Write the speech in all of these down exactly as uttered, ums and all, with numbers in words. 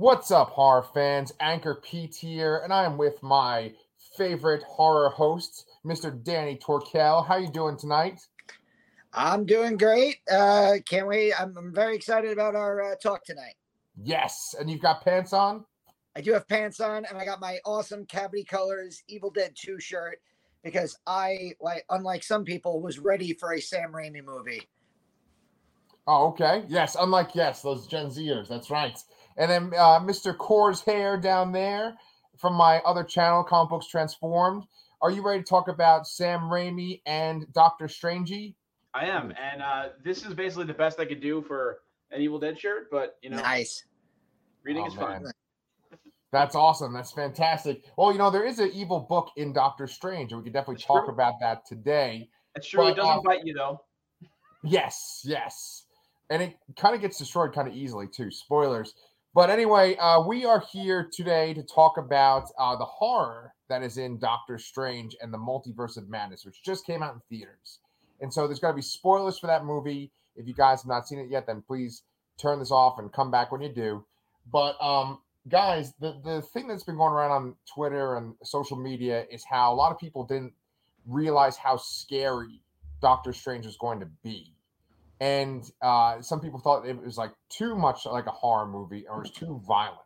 What's up, horror fans? Anchor Pete here, and I am with my favorite horror host, Mister Danny Torquell. How you doing tonight? I'm doing great. Uh, can't wait. I'm, I'm very excited about our uh, talk tonight. Yes, and you've got pants on? I do have pants on, and I got my awesome Cavity Colors Evil Dead two shirt because I, like, unlike some people, was ready for a Sam Raimi movie. Oh, okay. Yes, unlike, yes, those Gen Zers. That's right. And then uh, Mister Core's hair down there from my other channel, Comic Books Transformed. Are you ready to talk about Sam Raimi and Doctor Strange? I am. And uh, this is basically the best I could do for an Evil Dead shirt, but, you know. Nice. Reading oh, is man. fun. That's awesome. That's fantastic. Well, you know, there is an evil book in Doctor Strange, and we could definitely That's talk true. about that today. That's true. But, it doesn't um, bite you, though. Yes, yes. And it kind of gets destroyed kind of easily, too. Spoilers. But anyway, uh, we are here today to talk about uh, the horror that is in Doctor Strange and the Multiverse of Madness, which just came out in theaters. And so there's going to be spoilers for that movie. If you guys have not seen it yet, then please turn this off and come back when you do. But um, guys, the, the thing that's been going around on Twitter and social media is how a lot of people didn't realize how scary Doctor Strange was going to be. And uh, some people thought it was like too much like a horror movie or it was too violent.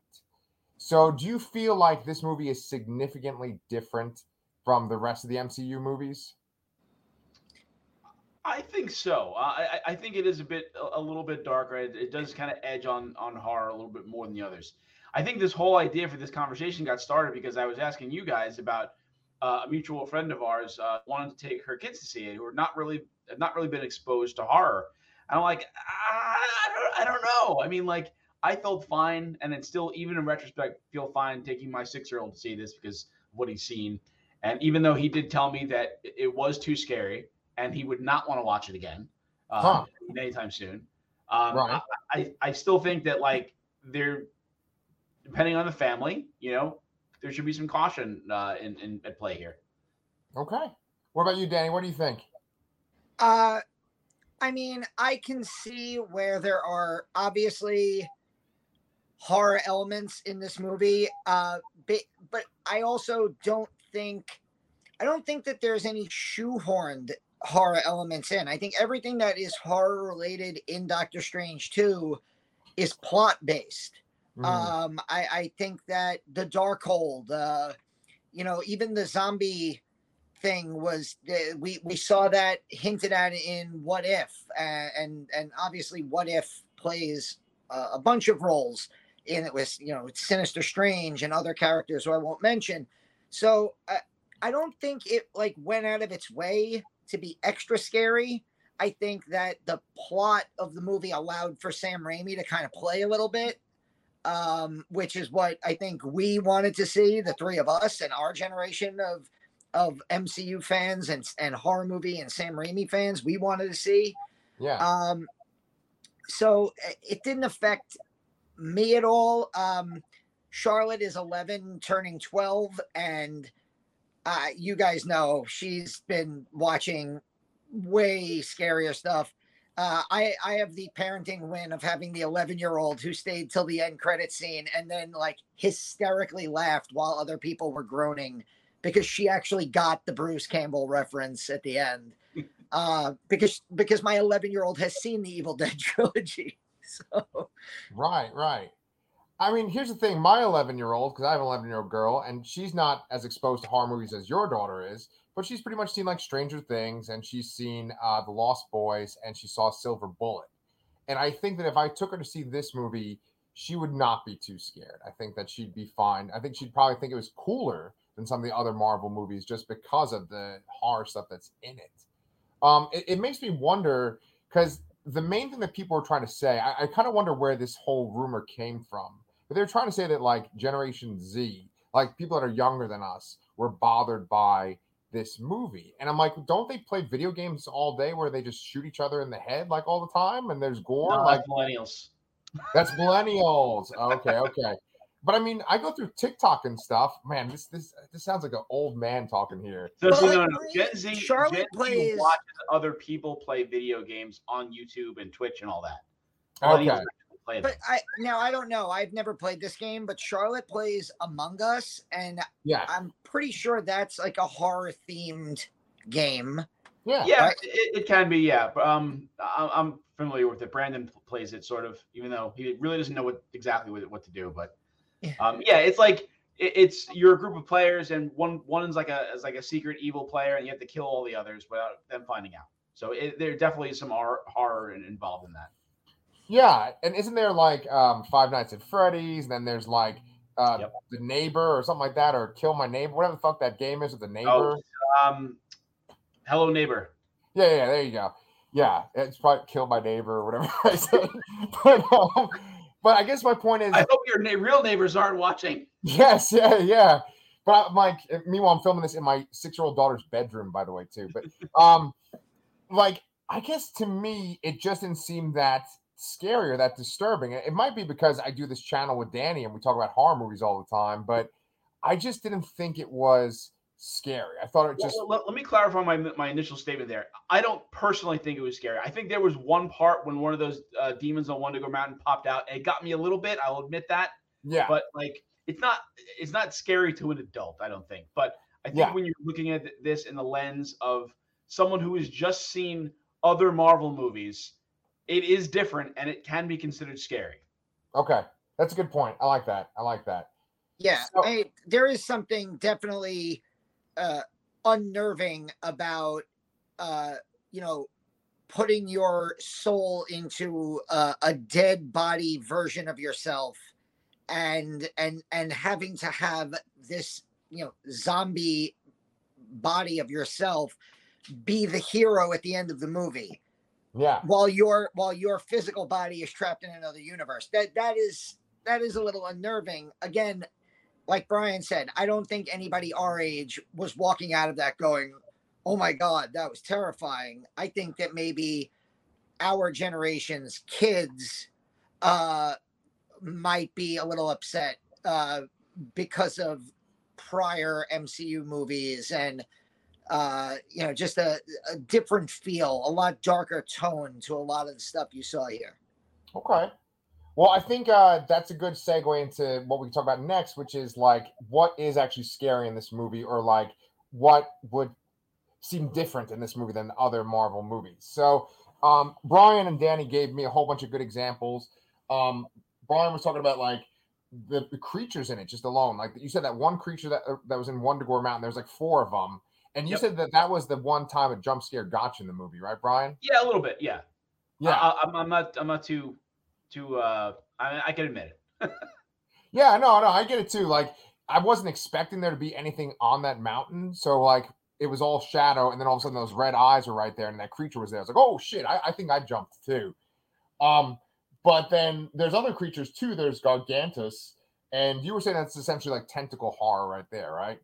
So do you feel like this movie is significantly different from the rest of the M C U movies? I think so. Uh, I, I think it is a bit, a little bit darker. It, it does kind of edge on, on horror a little bit more than the others. I think this whole idea for this conversation got started because I was asking you guys about uh, a mutual friend of ours uh, wanted to take her kids to see it who are not really, have not really been exposed to horror. And I'm like, I, I, don't, I don't know. I mean, like, I felt fine, and it's still, even in retrospect, feel fine taking my six-year-old to see this because of what he's seen. And even though he did tell me that it was too scary and he would not want to watch it again um, huh. anytime soon, um, right. I, I, I still think that, like, there, depending on the family, you know, there should be some caution uh, in, in at play here. Okay. What about you, Danny? What do you think? Uh, I mean, I can see where there are obviously horror elements in this movie, uh, but, but I also don't think, I don't think that there's any shoehorned horror elements in. I think everything that is horror related in Doctor Strange two is plot based. Mm. Um, I, I think that the Darkhold, uh, you know, even the zombie thing was uh, we we saw that hinted at in What If, uh, and and obviously What If plays uh, a bunch of roles in it with, you know, it's Sinister Strange and other characters who I won't mention. So uh, I don't think it like went out of its way to be extra scary. I think that the plot of the movie allowed for Sam Raimi to kind of play a little bit, um, which is what I think we wanted to see, the three of us and our generation of of M C U fans and, and horror movie and Sam Raimi fans we wanted to see. Yeah. Um, so it didn't affect me at all. Um, Charlotte is eleven turning twelve, and uh, you guys know she's been watching way scarier stuff. Uh, I, I have the parenting win of having the eleven-year-old who stayed till the end credit scene and then like hysterically laughed while other people were groaning because she actually got the Bruce Campbell reference at the end, uh, because because my eleven-year-old has seen the Evil Dead trilogy. So. Right, right. I mean, here's the thing. My eleven-year-old, because I have an eleven-year-old girl, and she's not as exposed to horror movies as your daughter is, but she's pretty much seen, like, Stranger Things, and she's seen uh, The Lost Boys, and she saw Silver Bullet. And I think that if I took her to see this movie, she would not be too scared. I think that she'd be fine. I think she'd probably think it was cooler than some of the other Marvel movies just because of the horror stuff that's in it. Um, it, it makes me wonder, because the main thing that people are trying to say, I, I kind of wonder where this whole rumor came from. But they're trying to say that, like, Generation Z, like people that are younger than us, were bothered by this movie. And I'm like, don't they play video games all day where they just shoot each other in the head, like, all the time? And there's gore? No, like, that's millennials. That's millennials. Okay, okay. But I mean, I go through TikTok and stuff. Man, this this this sounds like an old man talking here. So, so no, no, Gen Z, Charlotte Gen Z plays... watches other people play video games on YouTube and Twitch and all that. Okay. play but I now I don't know. I've never played this game, but Charlotte plays Among Us, and yeah. I'm pretty sure that's like a horror themed game. Yeah, yeah, right? it, it can be. Yeah, um, I, I'm familiar with it. Brandon plays it sort of, even though he really doesn't know what exactly what, what to do. But um, yeah, it's like it, it's you're a group of players, and one one's like a is like a secret evil player, and you have to kill all the others without them finding out. So it, there definitely is some horror involved in that. Yeah, and isn't there like um, Five Nights at Freddy's? And then there's like uh, yep. The Neighbor or something like that, or Kill My Neighbor, whatever the fuck that game is with The Neighbor. Oh, um, Hello Neighbor. Yeah, yeah, there you go. Yeah, it's probably Kill My Neighbor or whatever I said. but, um, but I guess my point is, I hope your na- real neighbors aren't watching. Yes, yeah, yeah. But I'm like, meanwhile, I'm filming this in my six-year-old daughter's bedroom, by the way, too. But um, like, I guess to me, it just didn't seem that scary or that disturbing. It might be because I do this channel with Danny and we talk about horror movies all the time, but I just didn't think it was scary. I thought it just... Well, let, let me clarify my my initial statement there. I don't personally think it was scary. I think there was one part when one of those uh, demons on Wundagore Mountain popped out. It got me a little bit. I'll admit that. Yeah. But like, it's not it's not scary to an adult, I don't think. But I think yeah. when you're looking at this in the lens of someone who has just seen other Marvel movies, it is different, and it can be considered scary. Okay. That's a good point. I like that. I like that. Yeah. So, I, there is something definitely uh, unnerving about, uh, you know, putting your soul into uh, a dead body version of yourself and, and, and having to have this, you know, zombie body of yourself be the hero at the end of the movie. Yeah. While your while your physical body is trapped in another universe, that that is that is a little unnerving. Again, like Brian said, I don't think anybody our age was walking out of that going, "Oh my God, that was terrifying." I think that maybe our generation's kids uh, might be a little upset uh, because of prior M C U movies and. Uh, you know, just a, a different feel, a lot darker tone to a lot of the stuff you saw here. Okay. Well, I think uh, that's a good segue into what we can talk about next, which is like what is actually scary in this movie, or like what would seem different in this movie than other Marvel movies. So um, Brian and Danny gave me a whole bunch of good examples. Um, Brian was talking about like the, the creatures in it just alone. Like you said, that one creature that, uh, that was in Wundagore Mountain, there's like four of them. And you yep. said that that was the one time a jump scare got you in the movie, right, Brian? Yeah, a little bit. Yeah, yeah. I, I'm, I'm not. I'm not too. Too. Uh, I, I can admit it. yeah, no, no, I get it too. Like, I wasn't expecting there to be anything on that mountain, so like it was all shadow, and then all of a sudden those red eyes were right there, and that creature was there. I was like, oh shit, I, I think I jumped too. Um, but then there's other creatures too. There's Gargantos, and you were saying that's essentially like tentacle horror right there, right?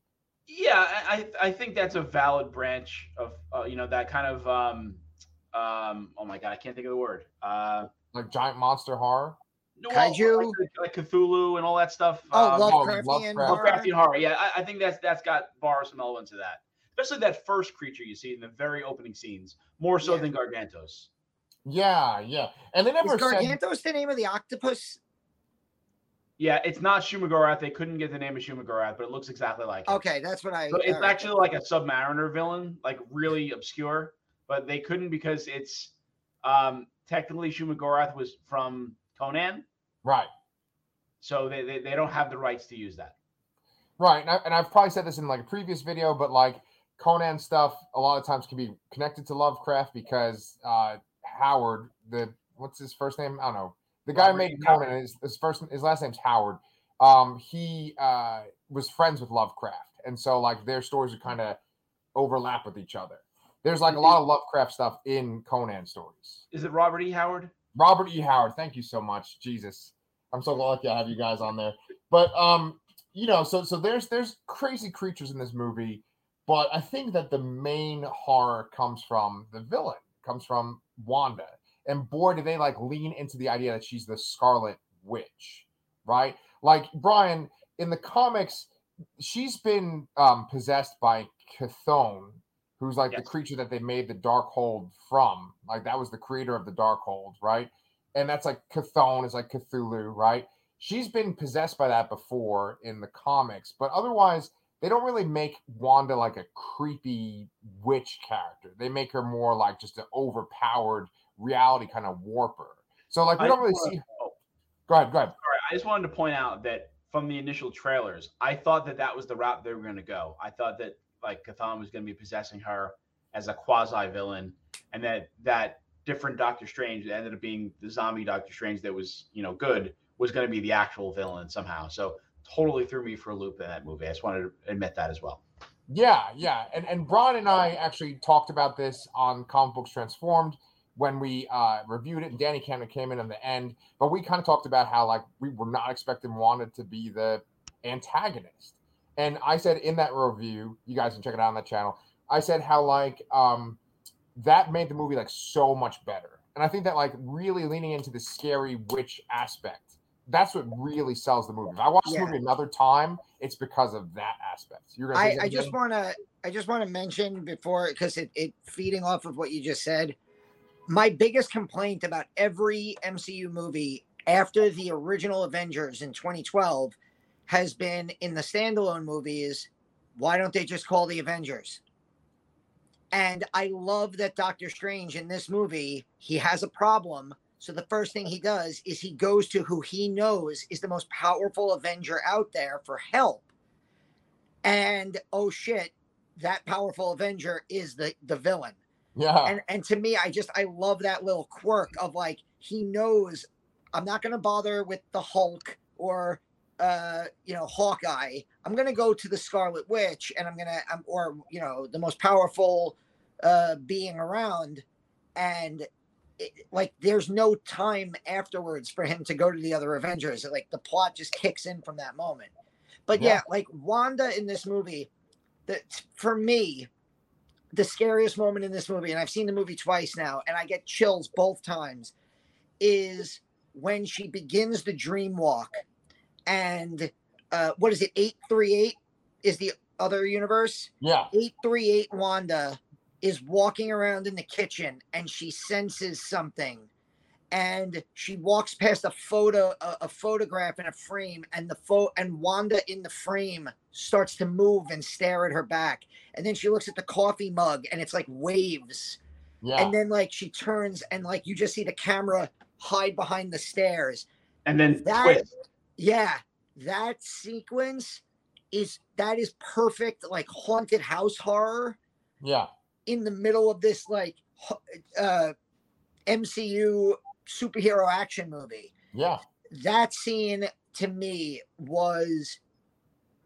Yeah, I I think that's a valid branch of uh, you know, that kind of um um oh my god, I can't think of the word. Uh like giant monster horror? No, Kaiju? Like, like Cthulhu and all that stuff. Oh, um, Lovecraftian oh, horror. Lovecraftian horror. Yeah, I, I think that's that's got bars and elements of that. Especially that first creature you see in the very opening scenes, more so yeah. than Gargantos. Yeah, yeah. And they never Is Gargantos said... the name of the octopus? Yeah, it's not Shuma-Gorath. They couldn't get the name of Shuma-Gorath, but it looks exactly like it. Okay, that's what I... So it's right. actually like a Submariner villain, like really obscure, but they couldn't because it's... Um, technically, Shuma-Gorath was from Conan. Right. So they, they, they don't have the rights to use that. Right, and, I, and I've probably said this in like a previous video, but like Conan stuff a lot of times can be connected to Lovecraft because uh, Howard, the... What's his first name? I don't know. The guy who made Conan, his, his first, his last name's Howard. Um, he uh, was friends with Lovecraft, and so like their stories would kind of overlap with each other. There's like a lot of Lovecraft stuff in Conan stories. Is it Robert E. Howard? Robert E. Howard. Thank you so much, Jesus. I'm so lucky I have you guys on there. But um, you know, so so there's there's crazy creatures in this movie, but I think that the main horror comes from the villain, comes from Wanda. And boy, do they like lean into the idea that she's the Scarlet Witch, right? Like, Brian, in the comics, she's been um, possessed by Chthon, who's like yes. the creature that they made the Darkhold from. Like, that was the creator of the Darkhold, right? and that's like Chthon is like Cthulhu, right? She's been possessed by that before in the comics, but otherwise they don't really make Wanda like a creepy witch character. They make her more like just an overpowered reality kind of warper. So like we I don't really see her. Oh. Go ahead, go ahead. Sorry, I just wanted to point out that from the initial trailers, I thought that that was the route they were going to go. I thought that like Chthon was going to be possessing her as a quasi-villain, and that that different Doctor Strange that ended up being the zombie Doctor Strange that was, you know, good was going to be the actual villain somehow. So totally threw me for a loop in that movie. I just wanted to admit that as well. Yeah, yeah. And and Brian and I actually talked about this on Comic Books Transformed when we uh, reviewed it, and Danny Cannon came in in the end. But we kind of talked about how like we were not expecting Wanda to be the antagonist. And I said in that review, you guys can check it out on that channel, I said how like um, that made the movie like so much better. And I think that like really leaning into the scary witch aspect, that's what really sells the movie. If I watch yeah. the movie another time, it's because of that aspect. You're gonna. I, I just want to. I just want to mention before, because it, it feeding off of what you just said. My biggest complaint about every M C U movie after the original Avengers in twenty twelve has been in the standalone movies. Why don't they just call the Avengers? And I love that Doctor Strange in this movie, he has a problem. So the first thing he does is he goes to who he knows is the most powerful Avenger out there for help. And, oh, shit, that powerful Avenger is the, the villain. Yeah. And and to me, I just, I love that little quirk of, like, he knows I'm not going to bother with the Hulk or, uh, you know, Hawkeye. I'm going to go to the Scarlet Witch, and I'm going to, I'm or, you know, the most powerful uh, being around. And, it, like, there's no time afterwards for him to go to the other Avengers. Like, the plot just kicks in from that moment. But, yeah, yeah like, Wanda in this movie, that for me... the scariest moment in this movie, and I've seen the movie twice now, and I get chills both times, is when she begins the dream walk. And uh, what is it? eight three eight is the other universe? Yeah. eight three eight Wanda is walking around in the kitchen, and she senses something. And she walks past a photo, a, a photograph in a frame, and the fo- and Wanda in the frame starts to move and stare at her back. And then she looks at the coffee mug, and it's like waves. Yeah. And then like she turns, and like you just see the camera hide behind the stairs. And then that, twist. Yeah, that sequence is that is perfect, like haunted house horror. Yeah. In the middle of this like uh, M C U. Superhero action movie. Yeah. That scene to me was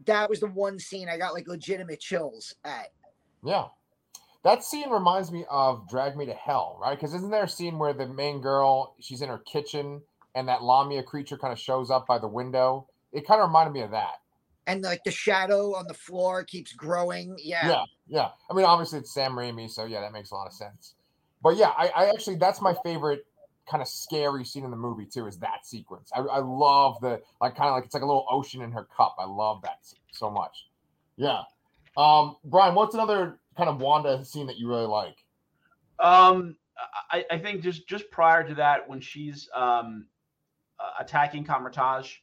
that was the one scene I got like legitimate chills at. Yeah. That scene reminds me of Drag Me to Hell, right? Because isn't there a scene where the main girl, she's in her kitchen and that Lamia creature kind of shows up by the window? It kind of reminded me of that. And like the shadow on the floor keeps growing. Yeah. Yeah. Yeah. I mean, obviously it's Sam Raimi, so yeah, that makes a lot of sense. But yeah, I, I actually that's my favorite kind of scary scene in the movie too is that sequence. I, I love the like kind of like it's like a little ocean in her cup. I love that scene so much. Yeah. Um, Brian, what's another kind of Wanda scene that you really like? Um, I, I think just just prior to that, when she's um, attacking Kamritaj,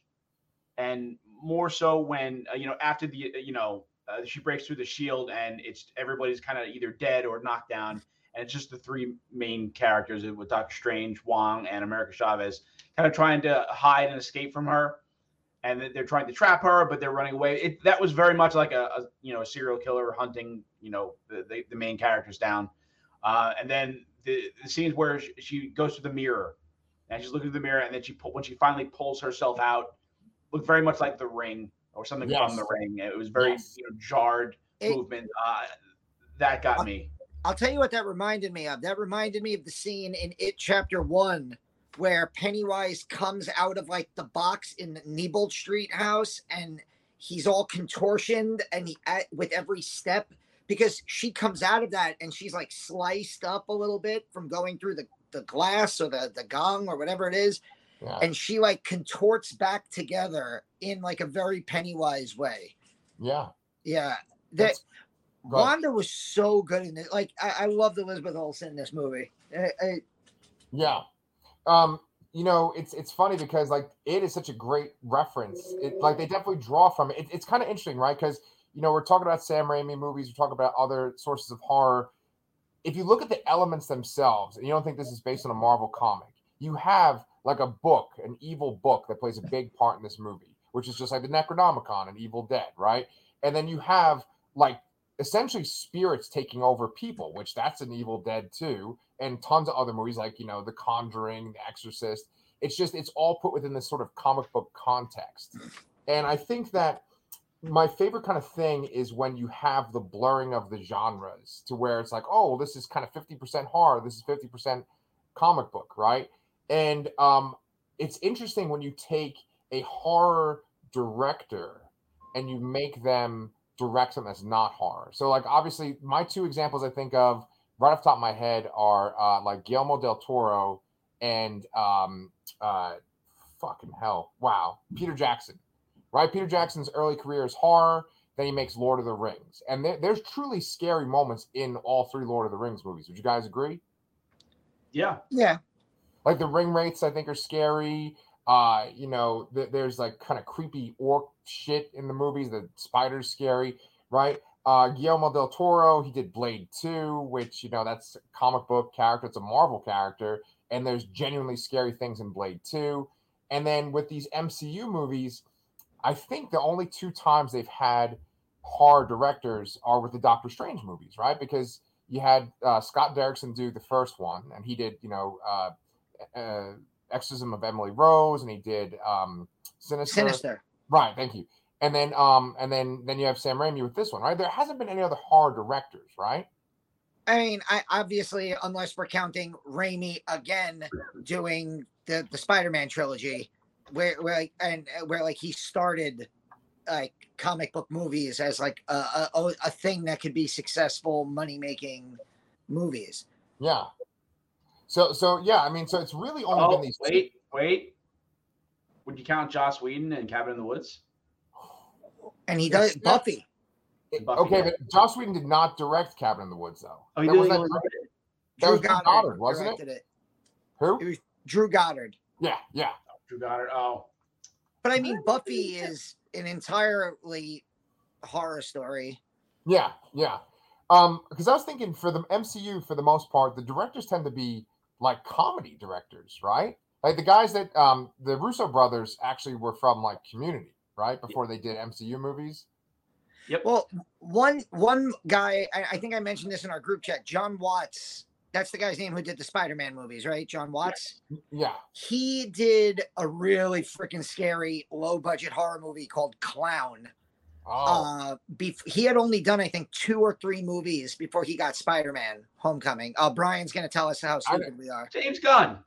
and more so when uh, you know after the you know uh, she breaks through the shield and it's everybody's kind of either dead or knocked down. And it's just the three main characters with Doctor Strange, Wong, and America Chavez kind of trying to hide and escape from her. And they're trying to trap her, but they're running away. It, that was very much like a, a you know a serial killer hunting you know the, the, the main characters down. Uh, and then the, the scenes where she, she goes to the mirror and she's looking at the mirror, and then she when she finally pulls herself out, looked very much like The Ring or something yes. from The Ring. It was very yes. you know, jarred it, movement. Uh, that got uh, me. I'll tell you what that reminded me of. That reminded me of the scene in It Chapter One where Pennywise comes out of like the box in the Niebolt Street house, and he's all contortioned and he at, with every step, because she comes out of that and she's like sliced up a little bit from going through the, the glass or the, the gong or whatever it is. Yeah. And she like contorts back together in like a very Pennywise way. Yeah. Yeah. That. That's- Right. Wanda was so good in it. Like I, I loved Elizabeth Olsen in this movie. I, I... Yeah, um, you know, it's it's funny because like it is such a great reference. It, like they definitely draw from it. it it's kind of interesting, right? Because you know we're talking about Sam Raimi movies, we're talking about other sources of horror. If you look at the elements themselves, and you don't think this is based on a Marvel comic, you have like a book, an evil book that plays a big part in this movie, which is just like the Necronomicon and Evil Dead, right? And then you have like essentially spirits taking over people, which that's an Evil Dead too, and tons of other movies like, you know, The Conjuring, The Exorcist. It's just, it's all put within this sort of comic book context. And I think that my favorite kind of thing is when you have the blurring of the genres to where it's like, oh, well, this is kind of fifty percent horror, this is fifty percent comic book, right? And um, it's interesting when you take a horror director and you make them direct something that's not horror. So, like, obviously, my two examples I think of right off the top of my head are, uh, like, Guillermo del Toro and, um, uh, fucking hell, wow, Peter Jackson. Right, Peter Jackson's early career is horror. Then he makes Lord of the Rings, and there, there's truly scary moments in all three Lord of the Rings movies. Would you guys agree? Yeah, yeah. Like the ring wraiths, I think, are scary. Uh, you know, th- there's like kind of creepy orc shit in the movies. The spider's scary, right? Uh, Guillermo del Toro, he did Blade two, which you know that's a comic book character. It's a Marvel character, and there's genuinely scary things in Blade two. And then with these M C U movies, I think the only two times they've had horror directors are with the Doctor Strange movies, right? Because you had uh, Scott Derrickson do the first one, and he did, you know, uh, uh, Exorcism of Emily Rose, and he did um, Sinister. Sinister. Right, thank you. And then um, and then, then you have Sam Raimi with this one, right? There hasn't been any other horror directors, right? I mean, I obviously, unless we're counting Raimi again doing the, the Spider-Man trilogy, Where, where like and where like he started like comic book movies as like a a, a thing that could be successful money making movies. Yeah. So so yeah, I mean, so it's really only oh, been these. Wait, wait. Would you count Joss Whedon and Cabin in the Woods? And he does yes. Buffy. It, Buffy. Okay, yeah. But Joss Whedon did not direct Cabin in the Woods though. Oh, he that did. Was that, that was Drew Goddard, wasn't it? it? Who? It was Drew Goddard. Yeah. Yeah. Goddard. Oh, but I mean, Buffy is an entirely horror story. Yeah, yeah. Um, because I was thinking for the M C U, for the most part, the directors tend to be like comedy directors, right? Like the guys that um the Russo brothers actually were from like Community, right? Before they did M C U movies. Yep. Well, one one guy, I, I think I mentioned this in our group chat, John Watts. That's the guy's name who did the Spider-Man movies, right? John Watts? Yeah. He did a really freaking scary low-budget horror movie called Clown. Oh. Uh, be- he had only done, I think, two or three movies before he got Spider-Man Homecoming. Uh, Brian's going to tell us how stupid we are. James Gunn.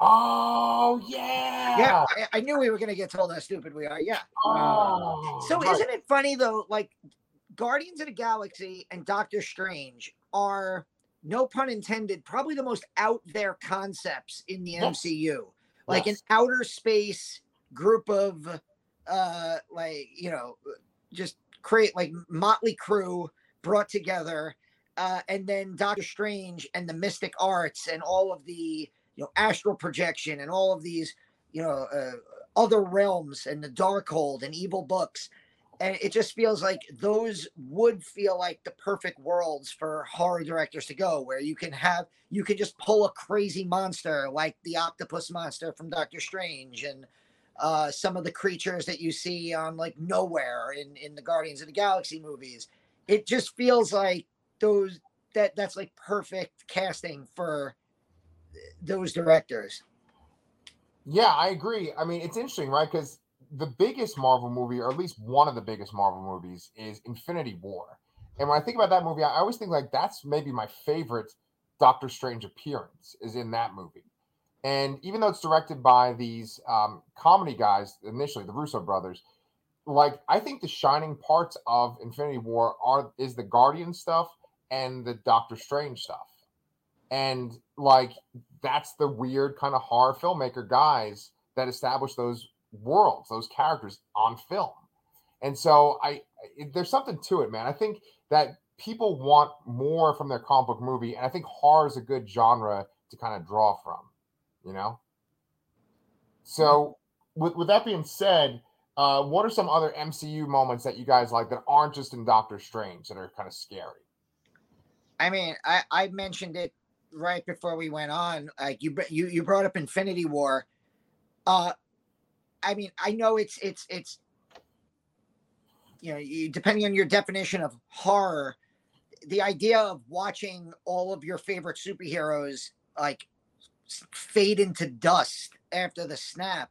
Oh, yeah. Yeah, I, I knew we were going to get told how stupid we are, yeah. Oh. So right. Isn't it funny, though, like, Guardians of the Galaxy and Doctor Strange are... no pun intended, probably the most out there concepts in the yes. M C U, like yes. an outer space group of, uh, like, you know, just create like motley crew brought together. Uh, and then Doctor Strange and the mystic arts and all of the, you know, astral projection and all of these, you know, uh, other realms and the Darkhold and evil books. And it just feels like those would feel like the perfect worlds for horror directors to go, where you can have, you can just pull a crazy monster like the octopus monster from Doctor Strange and uh, some of the creatures that you see on like Nowhere in, in the Guardians of the Galaxy movies. It just feels like those, that that's like perfect casting for those directors. Yeah, I agree. I mean, it's interesting, right? Because the biggest Marvel movie, or at least one of the biggest Marvel movies, is Infinity War. And when I think about that movie, I always think like that's maybe my favorite Doctor Strange appearance is in that movie. And even though it's directed by these um, comedy guys initially, the Russo brothers, like I think the shining parts of Infinity War are is the Guardian stuff and the Doctor Strange stuff. And like that's the weird kind of horror filmmaker guys that establish those worlds, those characters on film. And so I, it, there's something to it, man. I think that people want more from their comic book movie, and I think horror is a good genre to kind of draw from, you know? So with, with that being said, uh, what are some other M C U moments that you guys like that aren't just in Doctor Strange that are kind of scary? I mean, I, I mentioned it right before we went on. Like you, you, you brought up Infinity War. Uh, I mean, I know it's it's it's you know, you, depending on your definition of horror, the idea of watching all of your favorite superheroes like fade into dust after the snap,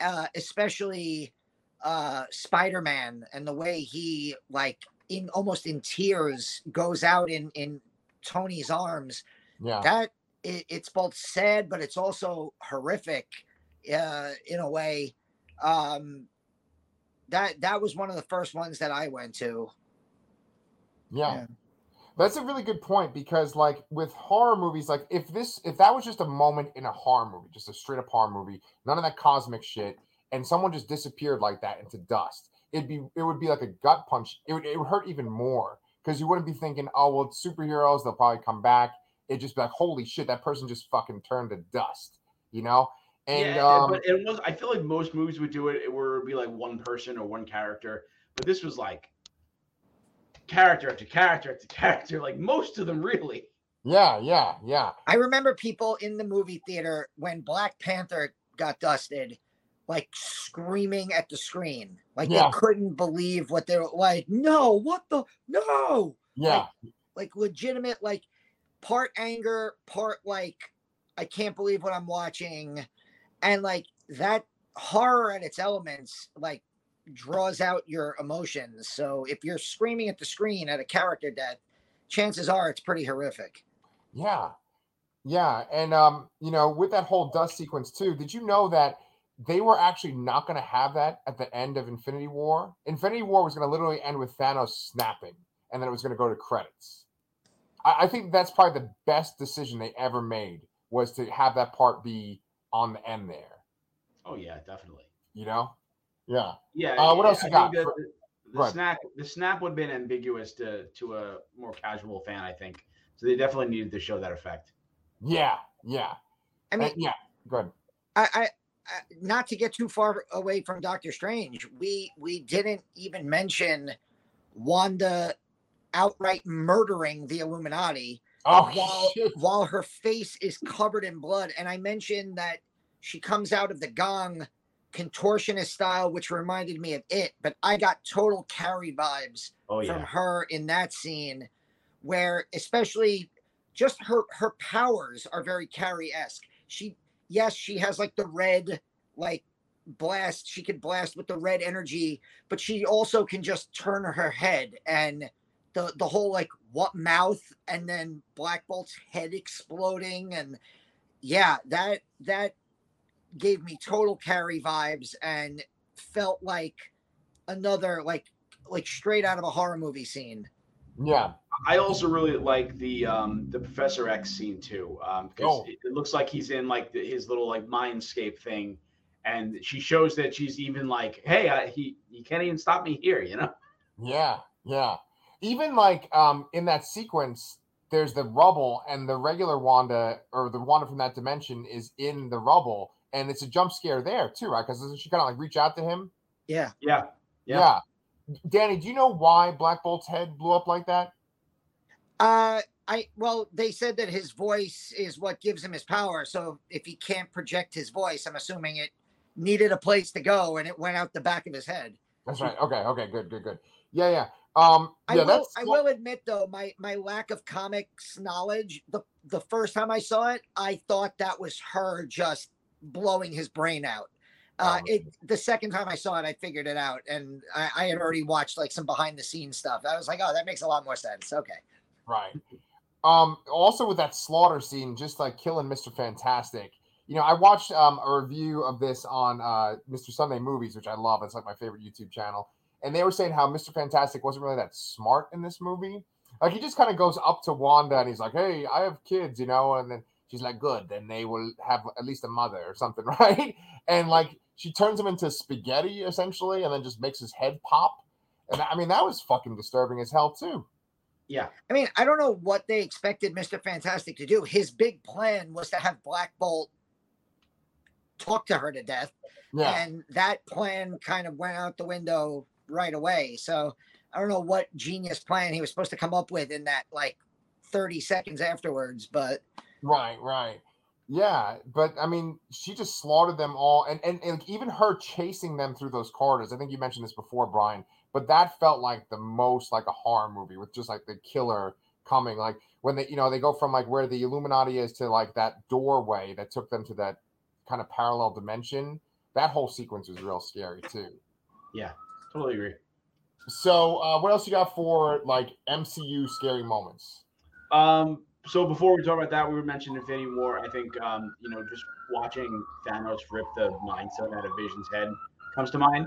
uh, especially uh, Spider-Man, and the way he like in almost in tears goes out in, in Tony's arms. Yeah, that it, it's both sad, but it's also horrific uh, in a way. Um, that that was one of the first ones that I went to. Yeah. yeah. That's a really good point, because like with horror movies, like if this, if that was just a moment in a horror movie, just a straight up horror movie, none of that cosmic shit, and someone just disappeared like that into dust, it'd be, it would be like a gut punch. It would, it would hurt even more, because you wouldn't be thinking, oh, well, it's superheroes, they'll probably come back. It'd just be like, holy shit, that person just fucking turned to dust, you know? And yeah, um, but it was, I feel like most movies would do it, it would be like one person or one character, but this was like character after character after character, like most of them, really. Yeah, yeah, yeah. I remember people in the movie theater when Black Panther got dusted, like screaming at the screen, like yeah. they couldn't believe what they were like. No, what the no? Yeah, like, like legitimate, like part anger, part like I can't believe what I'm watching, and like that horror at its elements, like. Draws out your emotions. So if you're screaming at the screen at a character death, chances are it's pretty horrific. Yeah. Yeah. And, um, you know, with that whole dust sequence too, did you know that they were actually not going to have that at the end of Infinity War? Infinity War was going to literally end with Thanos snapping, and then it was going to go to credits. I-, I think that's probably the best decision they ever made, was to have that part be on the end there. Oh yeah, definitely. You know? Yeah. Yeah. Uh, what yeah, else you I got? The, the, the Go snap, the snap would have been ambiguous to to a more casual fan, I think. So they definitely needed to show that effect. Yeah. Yeah. I mean, uh, yeah. Go ahead. I, I, I, not to get too far away from Doctor Strange, we we didn't even mention Wanda outright murdering the Illuminati oh, while shit. while her face is covered in blood, and I mentioned that she comes out of the gong. Contortionist style, which reminded me of it, but I got total Carrie vibes oh, yeah. from her in that scene, where especially just her her powers are very Carrie-esque. She yes, she has like the red like blast, she can blast with the red energy, but she also can just turn her head, and the the whole like what mouth, and then Black Bolt's head exploding, and yeah, that that gave me total Carrie vibes, and felt like another like like straight out of a horror movie scene. Yeah, I also really like the um the Professor X scene too, um because oh. it, it looks like he's in like the, his little like mindscape thing, and she shows that she's even like, hey, I, he he can't even stop me here, you know? Yeah, yeah. Even like um in that sequence. There's the rubble, and the regular Wanda, or the Wanda from that dimension, is in the rubble, and it's a jump scare there too, right? Because doesn't she kind of like reach out to him? Yeah. yeah, yeah, yeah. Danny, do you know why Black Bolt's head blew up like that? Uh, I well, they said that his voice is what gives him his power. So if he can't project his voice, I'm assuming it needed a place to go, and it went out the back of his head. That's right. Okay. Okay. Good. Good. Good. Yeah. Yeah. Um, yeah, I will. That's... I will admit, though, my, my lack of comics knowledge. The the first time I saw it, I thought that was her just blowing his brain out. Uh, um, it the second time I saw it, I figured it out, and I, I had already watched like some behind the scenes stuff. I was like, oh, that makes a lot more sense. Okay, right. Um, also with that slaughter scene, just like killing Mister Fantastic. You know, I watched um a review of this on uh Mister Sunday Movies, which I love. It's like my favorite YouTube channel. And they were saying how Mister Fantastic wasn't really that smart in this movie. Like, he just kind of goes up to Wanda and he's like, hey, I have kids, you know? And then she's like, good. Then they will have at least a mother or something, right? And, like, she turns him into spaghetti, essentially, and then just makes his head pop. And, I mean, that was fucking disturbing as hell, too. Yeah. I mean, I don't know what they expected Mister Fantastic to do. His big plan was to have Black Bolt talk to her to death. Yeah. And that plan kind of went out the window right away. So I don't know what genius plan he was supposed to come up with in that like thirty seconds afterwards, but right, right. Yeah, but I mean, she just slaughtered them all, and, and and even her chasing them through those corridors. I think you mentioned this before, Brian, but that felt like the most like a horror movie with just like the killer coming. Like when they, you know, they go from like where the Illuminati is to like that doorway that took them to that kind of parallel dimension. That whole sequence was real scary too. Yeah, totally agree. So, uh, what else you got for like M C U scary moments? Um. So before we talk about that, we were mentioning Infinity War. I think, um, you know, just watching Thanos rip the mindset out of Vision's head comes to mind.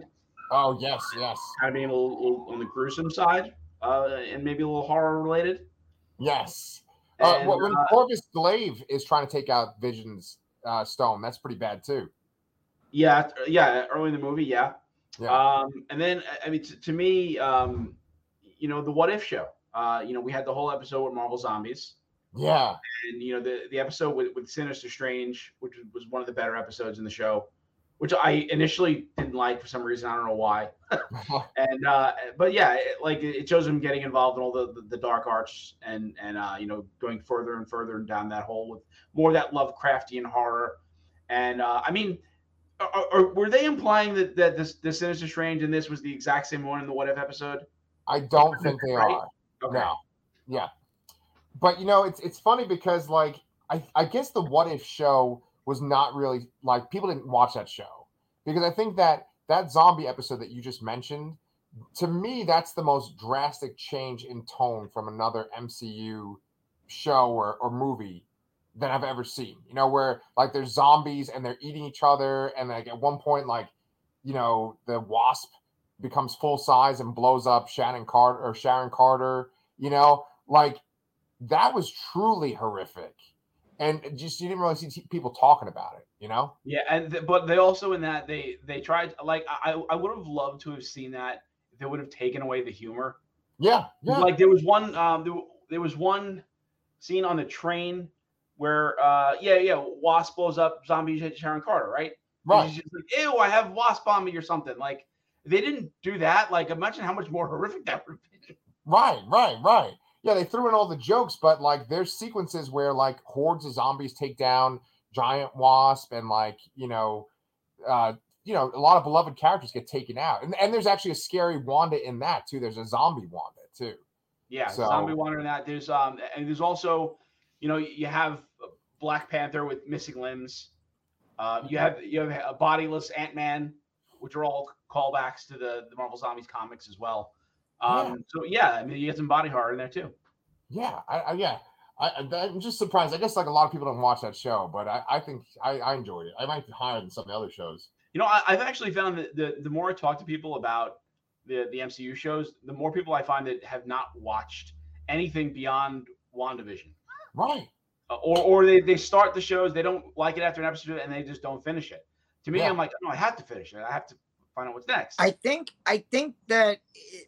Oh, yes, yes. Kind of being a little, little on the gruesome side, uh, and maybe a little horror related. Yes. And, uh, well, when uh, Corvus Glaive is trying to take out Vision's uh, stone, that's pretty bad too. Yeah, yeah. Early in the movie, yeah. yeah. Um, and then, I mean, t- to me, um, you know, the What If show. Uh, you know, we had the whole episode with Marvel Zombies. Yeah. And, you know, the, the episode with, with Sinister Strange, which was one of the better episodes in the show, which I initially didn't like for some reason. I don't know why. and uh, But, yeah, it, like it shows him getting involved in all the, the, the dark arts and, and uh, you know, going further and further down that hole with more of that Lovecraftian horror. And, uh, I mean, are, are, were they implying that, that this, the Sinister Strange in this was the exact same one in the What If episode? I don't think they right? are. Okay. No. Yeah. But, you know, it's it's funny because, like, I, I guess the What If show was not really, like, people didn't watch that show. Because I think that that zombie episode that you just mentioned, to me, that's the most drastic change in tone from another M C U show or, or movie that I've ever seen. You know, where, like, there's zombies and they're eating each other. And, like, at one point, like, you know, the wasp becomes full size and blows up Sharon Carter, or Sharon Carter, you know, like... That was truly horrific, and just you didn't really see people talking about it, you know. Yeah, and th- but they also in that they they tried like I I would have loved to have seen that if they would have taken away the humor. Yeah, yeah. Like there was one um there, there was one scene on the train where uh yeah yeah wasp blows up zombie Sharon Carter right right and she's just like, ew, I have wasp on me or something. Like they didn't do that. Like imagine how much more horrific that would have been. Right, right, right. Yeah, they threw in all the jokes, but, like, there's sequences where, like, hordes of zombies take down giant wasp and, like, you know, uh, you know, a lot of beloved characters get taken out. And and there's actually a scary Wanda in that, too. There's a zombie Wanda, too. Yeah, so, zombie Wanda in that. There's um, and there's also, you know, you have Black Panther with missing limbs. Uh, you have you have a bodiless Ant-Man, which are all callbacks to the, the Marvel Zombies comics as well. Um, yeah. So, yeah, I mean, you get some body horror in there, too. Yeah, I, I, yeah. I, I'm just surprised. I guess, like, a lot of people don't watch that show, but I, I think I, I enjoyed it. I might be higher than some of the other shows. You know, I, I've actually found that the, the more I talk to people about the, the M C U shows, the more people I find that have not watched anything beyond WandaVision. Right. Uh, or or they, they start the shows, they don't like it after an episode, and they just don't finish it. To me, yeah. I'm like, no, I have to finish it. I have to find out what's next. I think, I think that... It-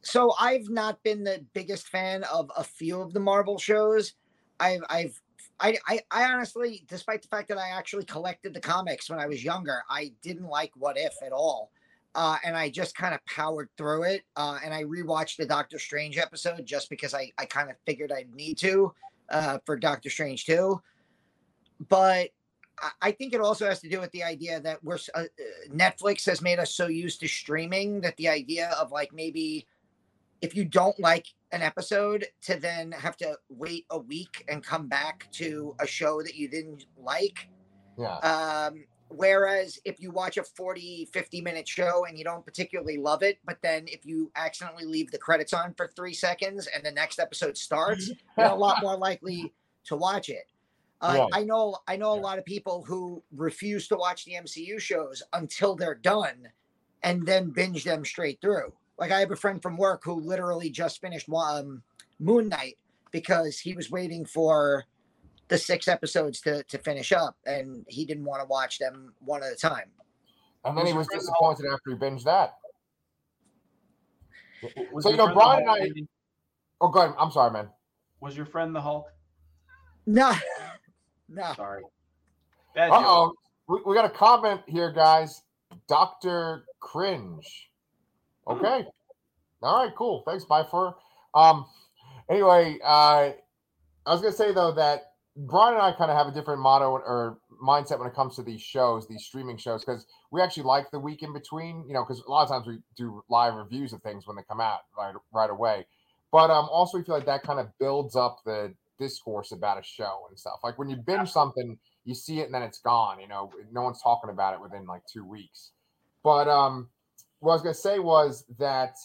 So I've not been the biggest fan of a few of the Marvel shows. I've, I've, I, I, I honestly, despite the fact that I actually collected the comics when I was younger, I didn't like What If at all, uh, and I just kind of powered through it. Uh, and I rewatched the Doctor Strange episode just because I, I kind of figured I'd need to uh, for Doctor Strange two. But I, I think it also has to do with the idea that we're uh, Netflix has made us so used to streaming that the idea of like maybe. If you don't like an episode to then have to wait a week and come back to a show that you didn't like. Yeah. Um, whereas if you watch a forty, fifty minute show and you don't particularly love it, but then if you accidentally leave the credits on for three seconds and the next episode starts, you're a lot more likely to watch it. Uh, yeah. I know, I know yeah. a lot of people who refuse to watch the M C U shows until they're done and then binge them straight through. Like, I have a friend from work who literally just finished um, Moon Knight because he was waiting for the six episodes to, to finish up, and he didn't want to watch them one at a time. And then he was disappointed after he binged that. Was so, you know, Brian and I... Oh, go ahead. I'm sorry, man. Was your friend the Hulk? No. No. Sorry. Bad Uh-oh. Joke. We, we got a comment here, guys. Doctor Cringe. Okay. All right, cool. Thanks, bye for. Um, anyway, uh, I was going to say, though, that Brian and I kind of have a different motto or mindset when it comes to these shows, these streaming shows, because we actually like the week in between, you know, because a lot of times we do live reviews of things when they come out right, right away. But um, also we feel like that kind of builds up the discourse about a show and stuff. Like when you binge something, you see it and then it's gone. You know, no one's talking about it within like two weeks. But um, what I was going to say was that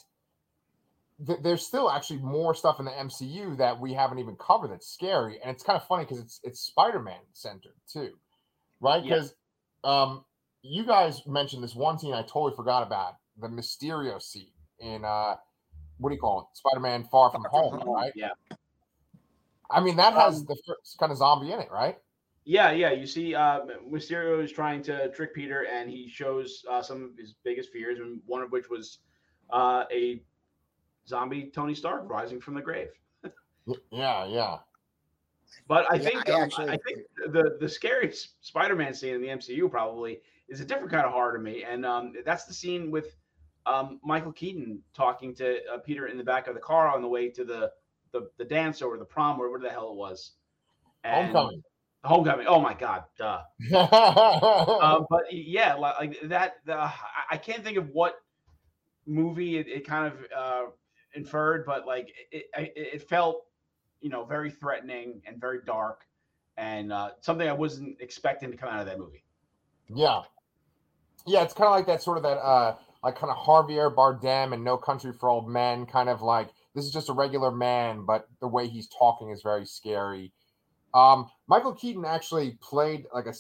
th- there's still actually more stuff in the M C U that we haven't even covered that's scary. And it's kind of funny because it's it's Spider-Man centered too, right? Because yeah. um, you guys mentioned this one scene I totally forgot about, the Mysterio scene in uh, – what do you call it? Spider-Man Far From Home, right? Yeah. I mean, that has um, the first kind of zombie in it, right? Yeah, yeah. You see, uh, Mysterio is trying to trick Peter, and he shows uh, some of his biggest fears, and one of which was uh, a zombie Tony Stark rising from the grave. yeah, yeah. But I yeah, think I, actually, I think the, the scariest Spider-Man scene in the M C U probably is a different kind of horror to me, and um, that's the scene with Um, Michael Keaton talking to uh, Peter in the back of the car on the way to the, the, the dance or the prom or whatever the hell it was. And homecoming. Homecoming. Oh my God. Duh. uh, but yeah, like that, uh, I can't think of what movie it, it kind of uh, inferred, but like it, it, it felt, you know, very threatening and very dark and uh, something I wasn't expecting to come out of that movie. Yeah. Yeah. It's kind of like that sort of that, uh, like kind of Javier Bardem and No Country for Old Men, kind of like, this is just a regular man, but the way he's talking is very scary. Um, Michael Keaton actually played like a,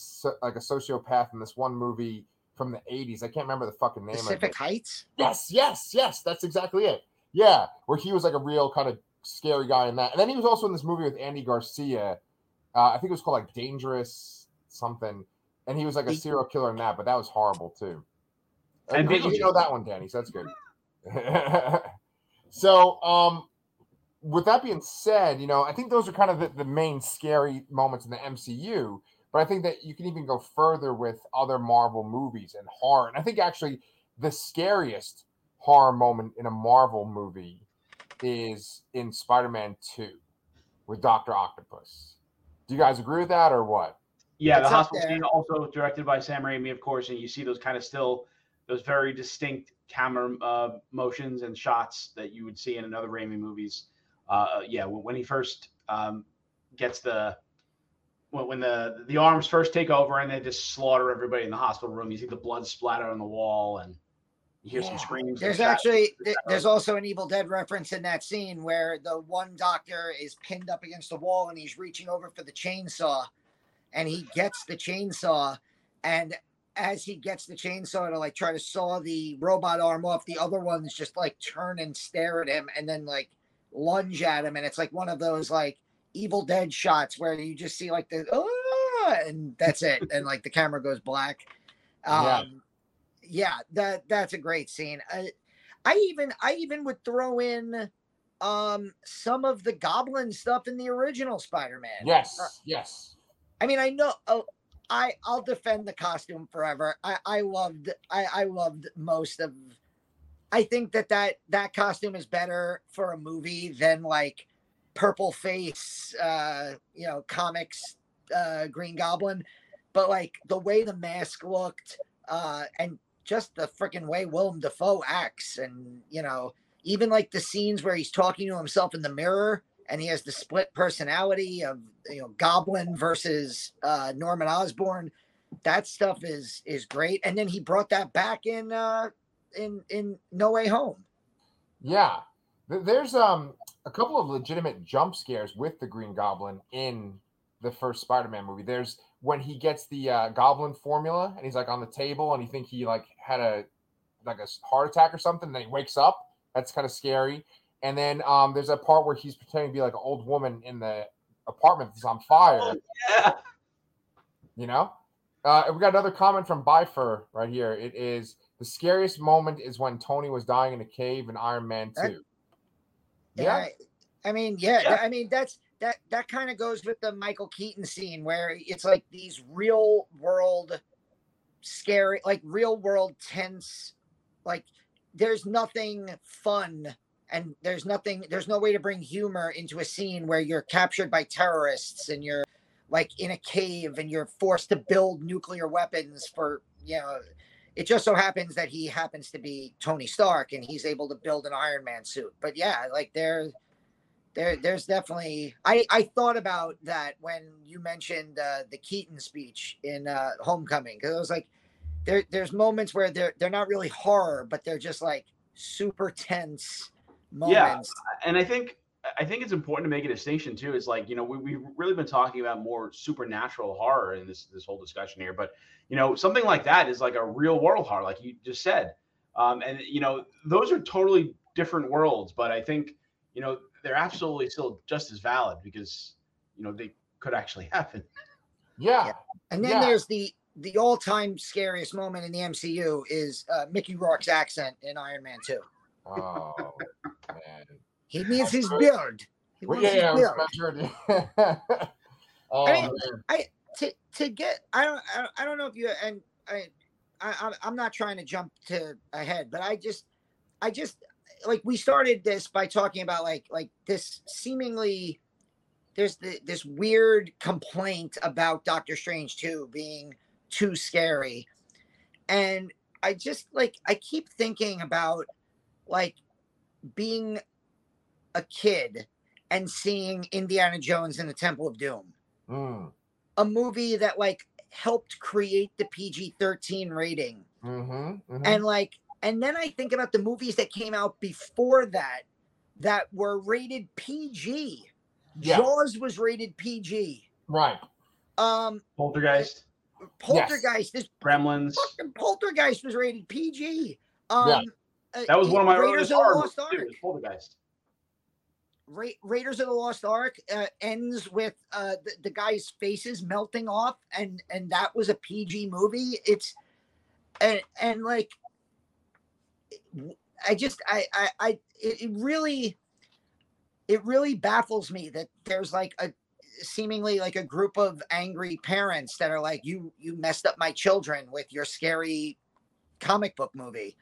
like a sociopath in this one movie from the eighties. I can't remember the fucking name. Pacific Heights? Yes, yes, yes. That's exactly it. Yeah, where he was like a real kind of scary guy in that. And then he was also in this movie with Andy Garcia. Uh, I think it was called like Dangerous something. And he was like a serial killer in that, but that was horrible too. And I didn't know that one, Danny, so that's good. So, um, with that being said, you know, I think those are kind of the, the main scary moments in the M C U, but I think that you can even go further with other Marvel movies and horror. And I think actually the scariest horror moment in a Marvel movie is in Spider-Man two with Doctor Octopus. Do you guys agree with that or what? Yeah, the hospital scene, also directed by Sam Raimi, of course, and you see those kind of still... those very distinct camera uh, motions and shots that you would see in another Raimi movies. Uh, yeah, when, when he first um, gets the when, when the the arms first take over and they just slaughter everybody in the hospital room. You see the blood splatter on the wall and you hear yeah. some screams. There's actually there's also an Evil Dead reference in that scene where the one doctor is pinned up against the wall and he's reaching over for the chainsaw, and he gets the chainsaw and. As he gets the chainsaw to like try to saw the robot arm off, the other ones just like turn and stare at him and then like lunge at him. And it's like one of those like Evil Dead shots where you just see like the, ah, and that's it. And like the camera goes black. Um, yeah. yeah, that that's a great scene. I, I even, I even would throw in um, some of the goblin stuff in the original Spider-Man. Yes. Uh, yes. I mean, I know. Oh, I, I'll defend the costume forever. I, I loved I, I loved most of... I think that, that that costume is better for a movie than, like, purple face, uh, you know, comics, uh, Green Goblin. But, like, the way the mask looked uh, and just the freaking way Willem Dafoe acts and, you know, even, like, the scenes where he's talking to himself in the mirror... and he has the split personality of, you know, Goblin versus uh, Norman Osborn. That stuff is is great. And then he brought that back in uh, in in No Way Home. Yeah, there's um a couple of legitimate jump scares with the Green Goblin in the first Spider-Man movie. There's when he gets the uh, Goblin formula and he's like on the table and you think he like had a like a heart attack or something. And then he wakes up. That's kind of scary. And then um, there's a part where he's pretending to be like an old woman in the apartment that's on fire. Oh, yeah. You know? Uh, and we got another comment from Bifer right here. It is, the scariest moment is when Tony was dying in a cave in Iron Man two. That, yeah. I, I mean, yeah, yeah. I mean, that's that, that kind of goes with the Michael Keaton scene where it's like these real world scary, like real world tense, like there's nothing fun and there's nothing, there's no way to bring humor into a scene where you're captured by terrorists and you're like in a cave and you're forced to build nuclear weapons for, you know, it just so happens that he happens to be Tony Stark and he's able to build an Iron Man suit. But yeah, like there, there, there's definitely, I, I thought about that when you mentioned uh, the Keaton speech in uh, Homecoming. Cause I was like, there, there's moments where they're, they're not really horror, but they're just like super tense moments. Yeah. And I think, I think it's important to make a distinction too. Is like, you know, we, we've really been talking about more supernatural horror in this, this whole discussion here, but you know, something like that is like a real world horror, like you just said. Um, and you know, those are totally different worlds, but I think, you know, they're absolutely still just as valid because, you know, they could actually happen. Yeah. yeah. And then yeah. there's the, the all time scariest moment in the M C U is uh, Mickey Rourke's accent in Iron Man two. Oh man. He needs his beard. He well, yeah, his beard. Sure. oh, I mean, I to to get. I don't. I don't know if you and I. I I'm not trying to jump to ahead, but I just, I just like we started this by talking about like like this seemingly there's the, this weird complaint about Doctor Strange two being too scary, and I just like I keep thinking about like being a kid and seeing Indiana Jones and the Temple of Doom, mm. a movie that like helped create the P G thirteen rating. Mm-hmm, mm-hmm. And like, and then I think about the movies that came out before that, that were rated P G. Yeah. Jaws was rated P G. Right. Um, Poltergeist. Poltergeist. Yes. This Gremlins. Poltergeist was rated P G. Um, yeah. That was uh, one of my Raiders of the Lost Ark. Poltergeist. Ra- Raiders of the Lost Ark uh, ends with uh, the, the guy's faces melting off, and and that was a P G movie. It's and and like I just I I, I it really it really baffles me that there's like a seemingly like a group of angry parents that are like you you messed up my children with your scary comic book movie.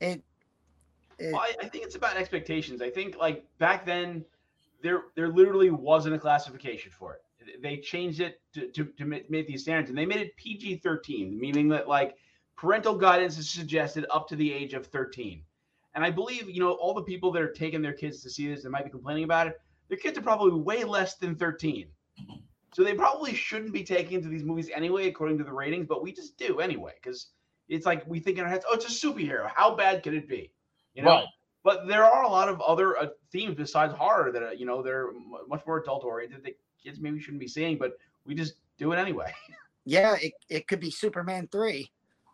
It. Well, I, I think it's about expectations. I think like back then there there literally wasn't a classification for it. They changed it to, to, to make these standards, and they made it P G thirteen, meaning that like parental guidance is suggested up to the age of thirteen. And I believe, you know, all the people that are taking their kids to see this that might be complaining about it, their kids are probably way less than thirteen. So they probably shouldn't be taken to these movies anyway, according to the ratings, but we just do anyway, because it's like we think in our heads, oh, it's a superhero. How bad could it be? You know, right. But there are a lot of other uh, themes besides horror that, uh, you know, they're m- much more adult oriented that kids maybe shouldn't be seeing, but we just do it anyway. Yeah, it, it could be Superman three.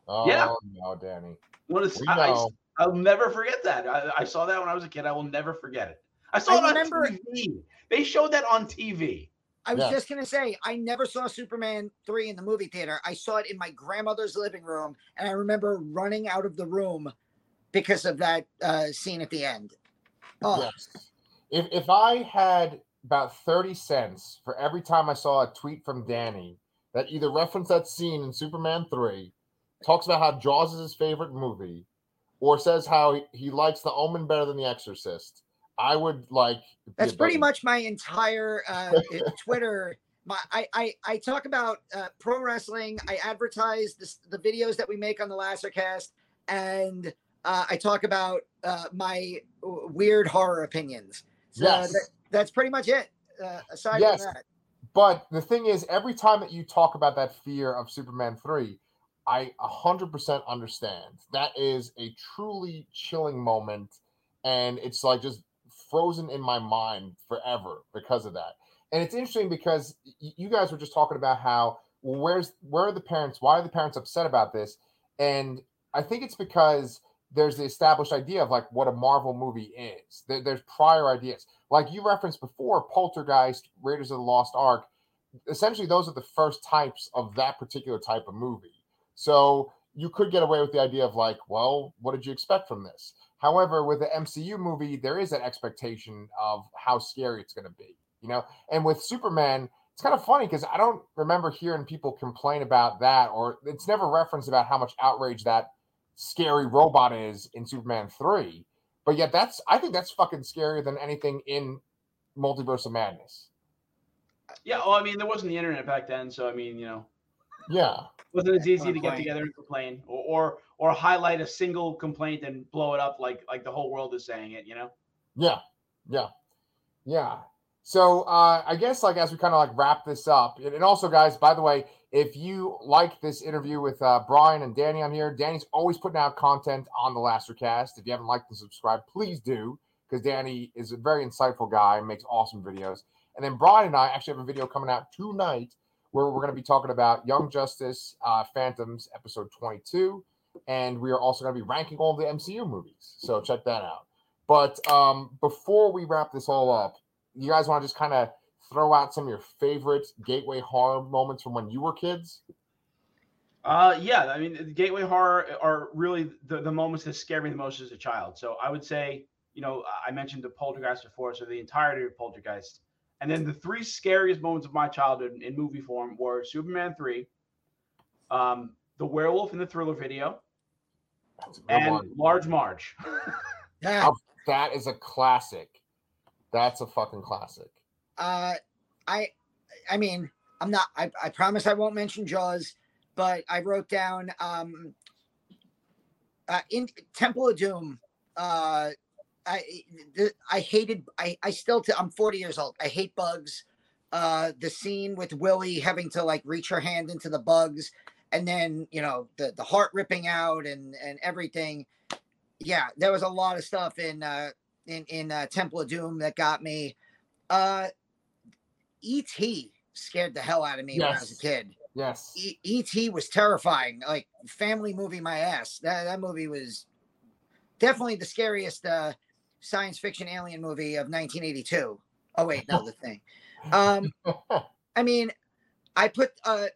Oh, yeah. No, Danny. What is, I, I, I'll never forget that. I, I saw that when I was a kid. I will never forget it. I saw I it on remember, T V. They showed that on T V. I was yeah. just going to say, I never saw Superman three in the movie theater. I saw it in my grandmother's living room, and I remember running out of the room because of that uh, scene at the end. Oh. Yes. If if I had about thirty cents for every time I saw a tweet from Danny that either referenced that scene in Superman three, talks about how Jaws is his favorite movie, or says how he, he likes The Omen better than The Exorcist, I would like... That's pretty much my entire uh, Twitter... My, I, I, I talk about uh, pro wrestling, I advertise this, the videos that we make on the LasserCast, and... Uh, I talk about uh, my w- weird horror opinions. So yes. That, that's pretty much it, uh, aside yes. from that. But the thing is, every time that you talk about that fear of Superman three, I one hundred percent understand. That is a truly chilling moment, and it's like just frozen in my mind forever because of that. And it's interesting because y- you guys were just talking about how, well, where's where are the parents? Why are the parents upset about this? And I think it's because... there's the established idea of like what a Marvel movie is. There, there's prior ideas. Like you referenced before, Poltergeist, Raiders of the Lost Ark, essentially those are the first types of that particular type of movie. So you could get away with the idea of like, well, what did you expect from this? However, with the M C U movie, there is an expectation of how scary it's going to be, you know? And with Superman, It's kind of funny because I don't remember hearing people complain about that, or it's never referenced about how much outrage that scary robot is in Superman three. But yet that's, I think that's fucking scarier than anything in Multiverse of Madness. Yeah, well, I mean, there wasn't the internet back then, so I mean, you know. Yeah. It wasn't as easy to get together and complain, or, or or highlight a single complaint and blow it up like like the whole world is saying it, you know? Yeah, yeah, yeah. So uh, I guess like as we kind of like wrap this up, and also guys, by the way, if you like this interview with uh, Brian and Danny on here, Danny's always putting out content on the LasterCast. If you haven't liked and subscribed, please do, because Danny is a very insightful guy and makes awesome videos. And then Brian and I actually have a video coming out tonight where we're going to be talking about Young Justice, uh, Phantoms, episode twenty-two. And we are also going to be ranking all the M C U movies. So check that out. But um, before we wrap this all up, you guys want to just kind of throw out some of your favorite gateway horror moments from when you were kids? Uh, yeah, I mean, the gateway horror are really the, the moments that scared me the most as a child. So I would say, you know, I mentioned the Poltergeist before, so the entirety of Poltergeist. And then the three scariest moments of my childhood in movie form were Superman three, um, the werewolf in the Thriller video, and one. Large Marge. Yeah. Oh, that is a classic. That's a fucking classic. Uh, I, I mean, I'm not. I, I promise I won't mention Jaws, but I wrote down um, uh, in Temple of Doom. Uh, I, the, I hated. I, I still. T- I'm forty years old. I hate bugs. Uh, the scene with Willie having to like reach her hand into the bugs, and then you know the the heart ripping out and and everything. Yeah, there was a lot of stuff in. Uh, in in uh, Temple of Doom that got me. uh E T scared the hell out of me. Yes. When I was a kid. Yes. E- E.T. was terrifying. Like, family movie my ass. That that movie was definitely the scariest uh, science fiction alien movie of nineteen eighty-two. Oh wait, no, The Thing. Um I mean, I put uh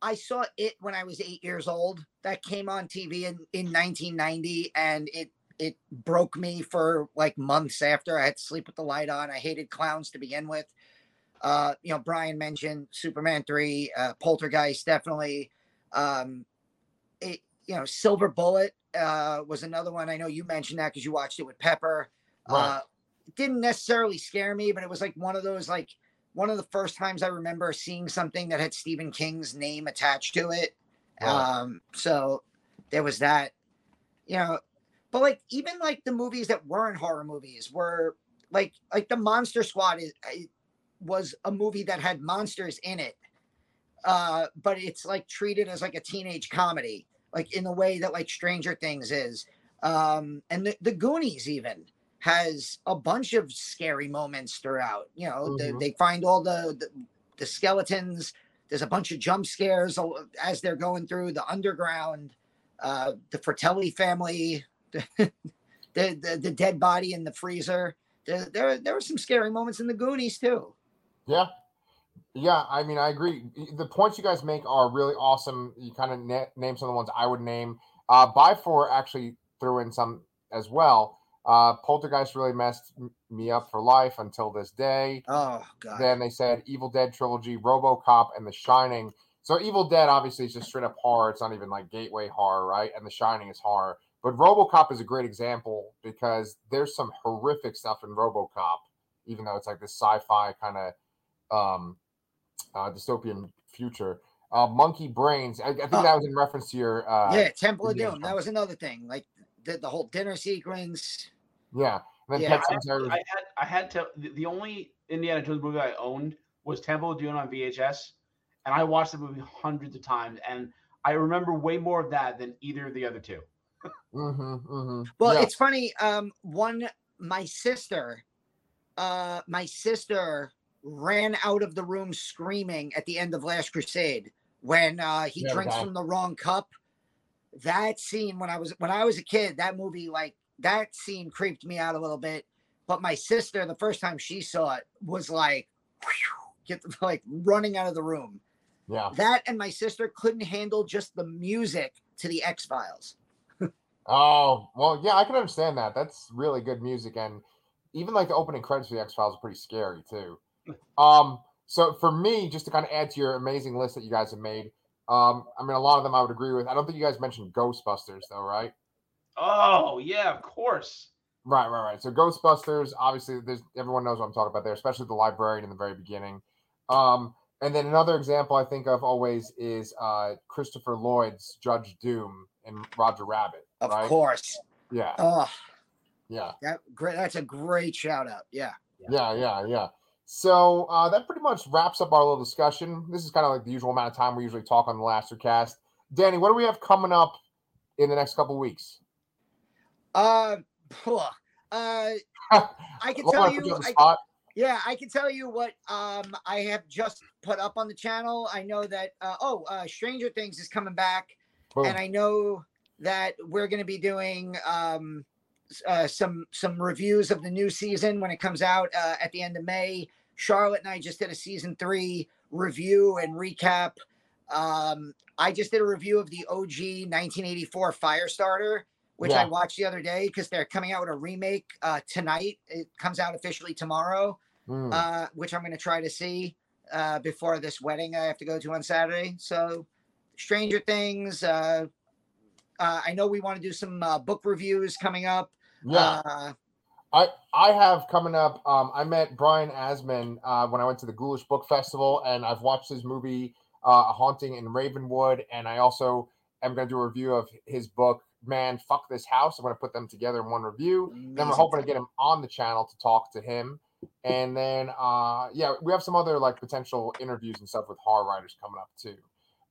I saw it when I was eight years old. That came on T V in, in nineteen ninety, and it It broke me for like months after. I had to sleep with the light on. I hated clowns to begin with. Uh, you know, Brian mentioned Superman three, uh, Poltergeist, definitely. Um, it, you know, Silver Bullet uh, was another one. I know you mentioned that because you watched it with Pepper. Wow. Uh, it didn't necessarily scare me, but it was like one of those, like one of the first times I remember seeing something that had Stephen King's name attached to it. Wow. Um, so there was that, you know. But like even like the movies that weren't horror movies were like like the Monster Squad is was a movie that had monsters in it, uh, but it's like treated as like a teenage comedy, like in the way that like Stranger Things is, um, and the, the Goonies even has a bunch of scary moments throughout. You know, mm-hmm. they, they find all the, the the skeletons. There's a bunch of jump scares as they're going through the underground. Uh, the Fratelli family. the, the the dead body in the freezer. There, there there were some scary moments in the Goonies too. Yeah, yeah. I mean, I agree. The points you guys make are really awesome. You kind of na- name some of the ones I would name. Uh, Byfour actually threw in some as well. Uh, Poltergeist really messed m- me up for life until this day. Oh god. Then they said Evil Dead trilogy, RoboCop, and The Shining. So Evil Dead obviously is just straight up horror. It's not even like gateway horror, right? And The Shining is horror. But RoboCop is a great example because there's some horrific stuff in RoboCop, even though it's like this sci-fi kind of um, uh, dystopian future. Uh, Monkey Brains, I, I think oh. that was in reference to your... Uh, yeah, Temple of Doom. Time. That was another thing. Like the, the whole dinner sequence. Yeah. And then yeah. I, had, I, had, I had to... The only Indiana Jones movie I owned was Temple of Doom on V H S, and I watched the movie hundreds of times, and I remember way more of that than either of the other two. Mm-hmm, mm-hmm. Well, yeah. It's funny. Um, one, my sister, uh, my sister ran out of the room screaming at the end of Last Crusade when uh, he yeah, drinks God. from the wrong cup. That scene, when I was when I was a kid, that movie, like that scene, creeped me out a little bit. But my sister, the first time she saw it, was like, get the, like running out of the room. Yeah, that and my sister couldn't handle just the music to the X-Files. Oh, well, yeah, I can understand that. That's really good music. And even like the opening credits for the X-Files are pretty scary too. Um, So for me, just to kind of add to your amazing list that you guys have made, um, I mean, a lot of them I would agree with. I don't think you guys mentioned Ghostbusters, though, right? Oh, yeah, of course. Right, right, right. So Ghostbusters, obviously, there's, everyone knows what I'm talking about there, especially the librarian in the very beginning. Um, and then another example I think of always is uh, Christopher Lloyd's Judge Doom and Roger Rabbit. Of right? course. Yeah. Oh, yeah. That great. That's a great shout out. Yeah. Yeah, yeah, yeah. So uh, that pretty much wraps up our little discussion. This is kind of like the usual amount of time we usually talk on the Lastercast. Danny, what do we have coming up in the next couple of weeks? Uh, uh, I can tell you. I, yeah, I can tell you what um, I have just put up on the channel. I know that. Uh, oh, uh, Stranger Things is coming back, Boom. and I know that we're going to be doing um, uh, some some reviews of the new season when it comes out uh, at the end of May. Charlotte and I just did a season three review and recap. Um, I just did a review of the O G nineteen eighty-four Firestarter, which yeah. I watched the other day because they're coming out with a remake uh, tonight. It comes out officially tomorrow, mm. uh, which I'm going to try to see uh, before this wedding I have to go to on Saturday. So Stranger Things. Uh, uh, I know we want to do some uh, book reviews coming up. Yeah. Uh, I, I have coming up, um, I met Brian Asman uh, when I went to the Ghoulish Book Festival, and I've watched his movie, uh, A Haunting in Ravenwood. And I also am going to do a review of his book, Man, Fuck This House. I'm going to put them together in one review. Amazing. Then we're hoping to get him on the channel to talk to him. And then, uh, yeah, we have some other like potential interviews and stuff with horror writers coming up too.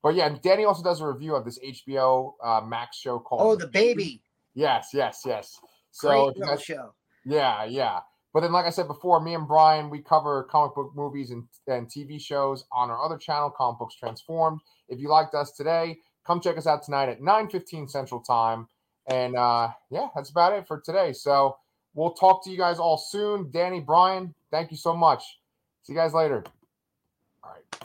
But yeah, Danny also does a review of this H B O uh, Max show called Oh, The Baby. Yes, yes, yes. So, great little show. Yeah, yeah. But then, like I said before, me and Brian, we cover comic book movies and, and T V shows on our other channel, Comic Books Transformed. If you liked us today, come check us out tonight at nine fifteen Central Time. And, uh, yeah, that's about it for today. So we'll talk to you guys all soon. Danny, Brian, thank you so much. See you guys later. All right.